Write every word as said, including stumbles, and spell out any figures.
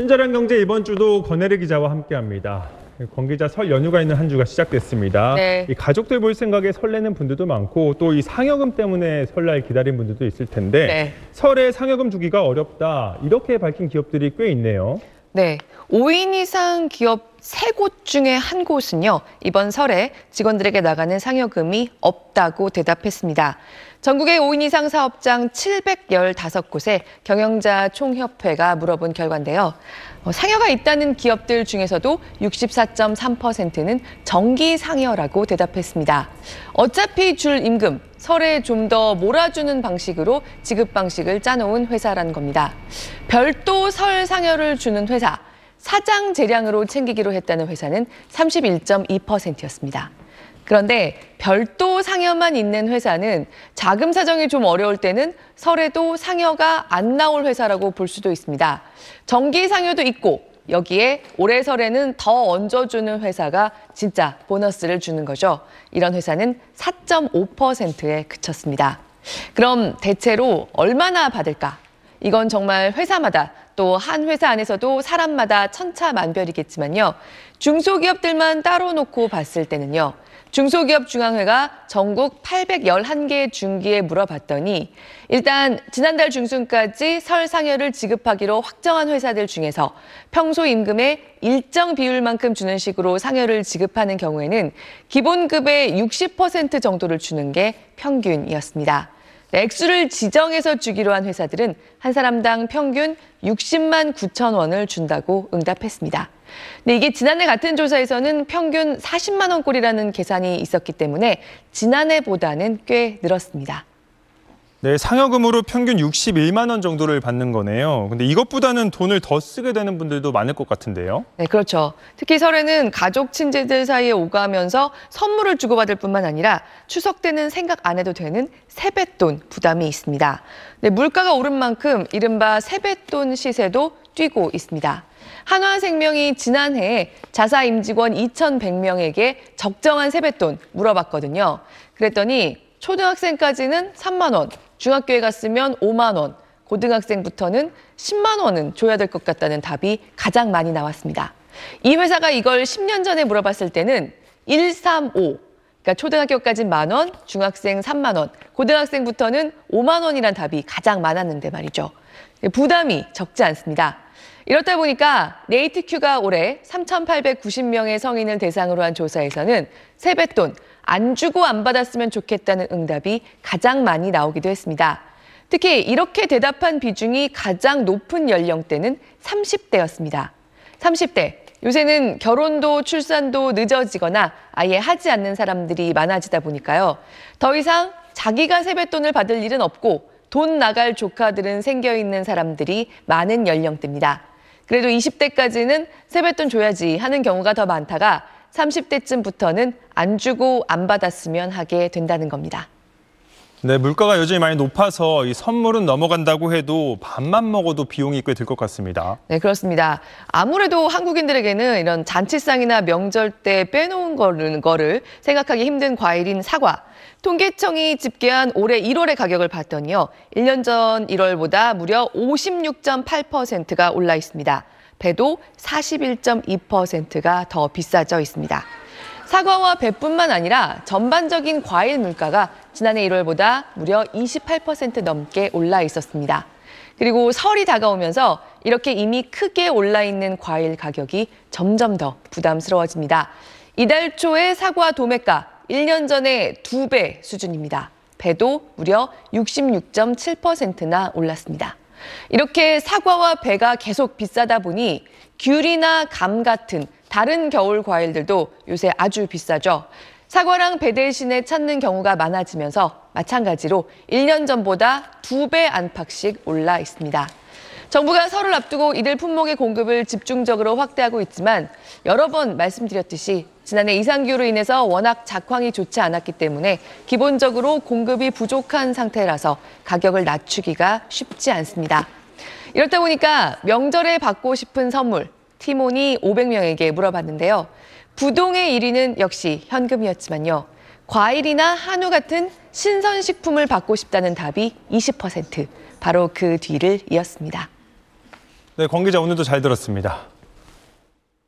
친절한 경제 이번 주도 권혜래 기자와 함께합니다. 권 기자, 설 연휴가 있는 한 주가 시작됐습니다. 네. 이 가족들 볼 생각에 설레는 분들도 많고 또 이 상여금 때문에 설날 기다린 분들도 있을 텐데 네. 설에 상여금 주기가 어렵다 이렇게 밝힌 기업들이 꽤 있네요. 네, 오 인 이상 기업 세 곳 중에 한 곳은요, 이번 설에 직원들에게 나가는 상여금이 없다고 대답했습니다. 전국의 오 인 이상 사업장 칠백십오 곳에 경영자 총협회가 물어본 결과인데요. 상여가 있다는 기업들 중에서도 육십사 점 삼 퍼센트는 정기 상여라고 대답했습니다. 어차피 줄 임금, 설에 좀 더 몰아주는 방식으로 지급 방식을 짜놓은 회사라는 겁니다. 별도 설 상여를 주는 회사, 사장 재량으로 챙기기로 했다는 회사는 삼십일 점 이 퍼센트였습니다. 그런데 별도 상여만 있는 회사는 자금 사정이 좀 어려울 때는 설에도 상여가 안 나올 회사라고 볼 수도 있습니다. 정기 상여도 있고 여기에 올해 설에는 더 얹어주는 회사가 진짜 보너스를 주는 거죠. 이런 회사는 사 점 오 퍼센트에 그쳤습니다. 그럼 대체로 얼마나 받을까? 이건 정말 회사마다 또 한 회사 안에서도 사람마다 천차만별이겠지만요. 중소기업들만 따로 놓고 봤을 때는요. 중소기업중앙회가 전국 팔백십일 개 중기에 물어봤더니 일단 지난달 중순까지 설 상여를 지급하기로 확정한 회사들 중에서 평소 임금의 일정 비율만큼 주는 식으로 상여를 지급하는 경우에는 기본급의 육십 퍼센트 정도를 주는 게 평균이었습니다. 액수를 지정해서 주기로 한 회사들은 한 사람당 평균 육십만 구천 원을 준다고 응답했습니다. 근데 이게 지난해 같은 조사에서는 평균 사십만 원꼴이라는 계산이 있었기 때문에 지난해보다는 꽤 늘었습니다. 네, 상여금으로 평균 육십일만 원 정도를 받는 거네요. 근데 이것보다는 돈을 더 쓰게 되는 분들도 많을 것 같은데요. 네, 그렇죠. 특히 설에는 가족, 친지들 사이에 오가면서 선물을 주고받을 뿐만 아니라 추석 때는 생각 안 해도 되는 세뱃돈 부담이 있습니다. 네, 물가가 오른 만큼 이른바 세뱃돈 시세도 뛰고 있습니다. 한화생명이 지난해 자사임직원 이천백 명에게 적정한 세뱃돈 물어봤거든요. 그랬더니 초등학생까지는 삼만 원, 중학교에 갔으면 오만 원, 고등학생부터는 십만 원은 줘야 될 것 같다는 답이 가장 많이 나왔습니다. 이 회사가 이걸 십 년 전에 물어봤을 때는 일, 삼, 오, 그러니까 초등학교까지 만 원, 중학생 삼만 원, 고등학생부터는 오만 원이란 답이 가장 많았는데 말이죠. 부담이 적지 않습니다. 이렇다 보니까 네이티큐가 올해 삼천팔백구십 명의 성인을 대상으로 한 조사에서는 세뱃돈, 안 주고 안 받았으면 좋겠다는 응답이 가장 많이 나오기도 했습니다. 특히 이렇게 대답한 비중이 가장 높은 연령대는 삼십 대였습니다. 삼십 대, 요새는 결혼도 출산도 늦어지거나 아예 하지 않는 사람들이 많아지다 보니까요. 더 이상 자기가 세뱃돈을 받을 일은 없고 돈 나갈 조카들은 생겨있는 사람들이 많은 연령대입니다. 그래도 이십 대까지는 세뱃돈 줘야지 하는 경우가 더 많다가 삼십 대쯤부터는 안 주고 안 받았으면 하게 된다는 겁니다. 네, 물가가 여전히 많이 높아서 이 선물은 넘어간다고 해도 밥만 먹어도 비용이 꽤 들 것 같습니다. 네, 그렇습니다. 아무래도 한국인들에게는 이런 잔치상이나 명절 때 빼놓은 거를 생각하기 힘든 과일인 사과. 통계청이 집계한 올해 일월의 가격을 봤더니요. 일 년 전 일월보다 무려 오십육 점 팔 퍼센트가 올라 있습니다. 배도 사십일 점 이 퍼센트가 더 비싸져 있습니다. 사과와 배뿐만 아니라 전반적인 과일 물가가 지난해 일월보다 무려 이십팔 퍼센트 넘게 올라 있었습니다. 그리고 설이 다가오면서 이렇게 이미 크게 올라 있는 과일 가격이 점점 더 부담스러워집니다. 이달 초의 사과 도매가 일 년 전의 두 배 수준입니다. 배도 무려 육십육 점 칠 퍼센트나 올랐습니다. 이렇게 사과와 배가 계속 비싸다 보니 귤이나 감 같은 다른 겨울 과일들도 요새 아주 비싸죠. 사과랑 배 대신에 찾는 경우가 많아지면서 마찬가지로 일 년 전보다 두 배 안팎씩 올라 있습니다. 정부가 설을 앞두고 이들 품목의 공급을 집중적으로 확대하고 있지만 여러 번 말씀드렸듯이 지난해 이상기후로 인해서 워낙 작황이 좋지 않았기 때문에 기본적으로 공급이 부족한 상태라서 가격을 낮추기가 쉽지 않습니다. 이렇다 보니까 명절에 받고 싶은 선물, 티몬이 오백 명에게 물어봤는데요. 부동의 일 위는 역시 현금이었지만요. 과일이나 한우 같은 신선식품을 받고 싶다는 답이 이십 퍼센트, 바로 그 뒤를 이었습니다. 네, 권 기자 오늘도 잘 들었습니다.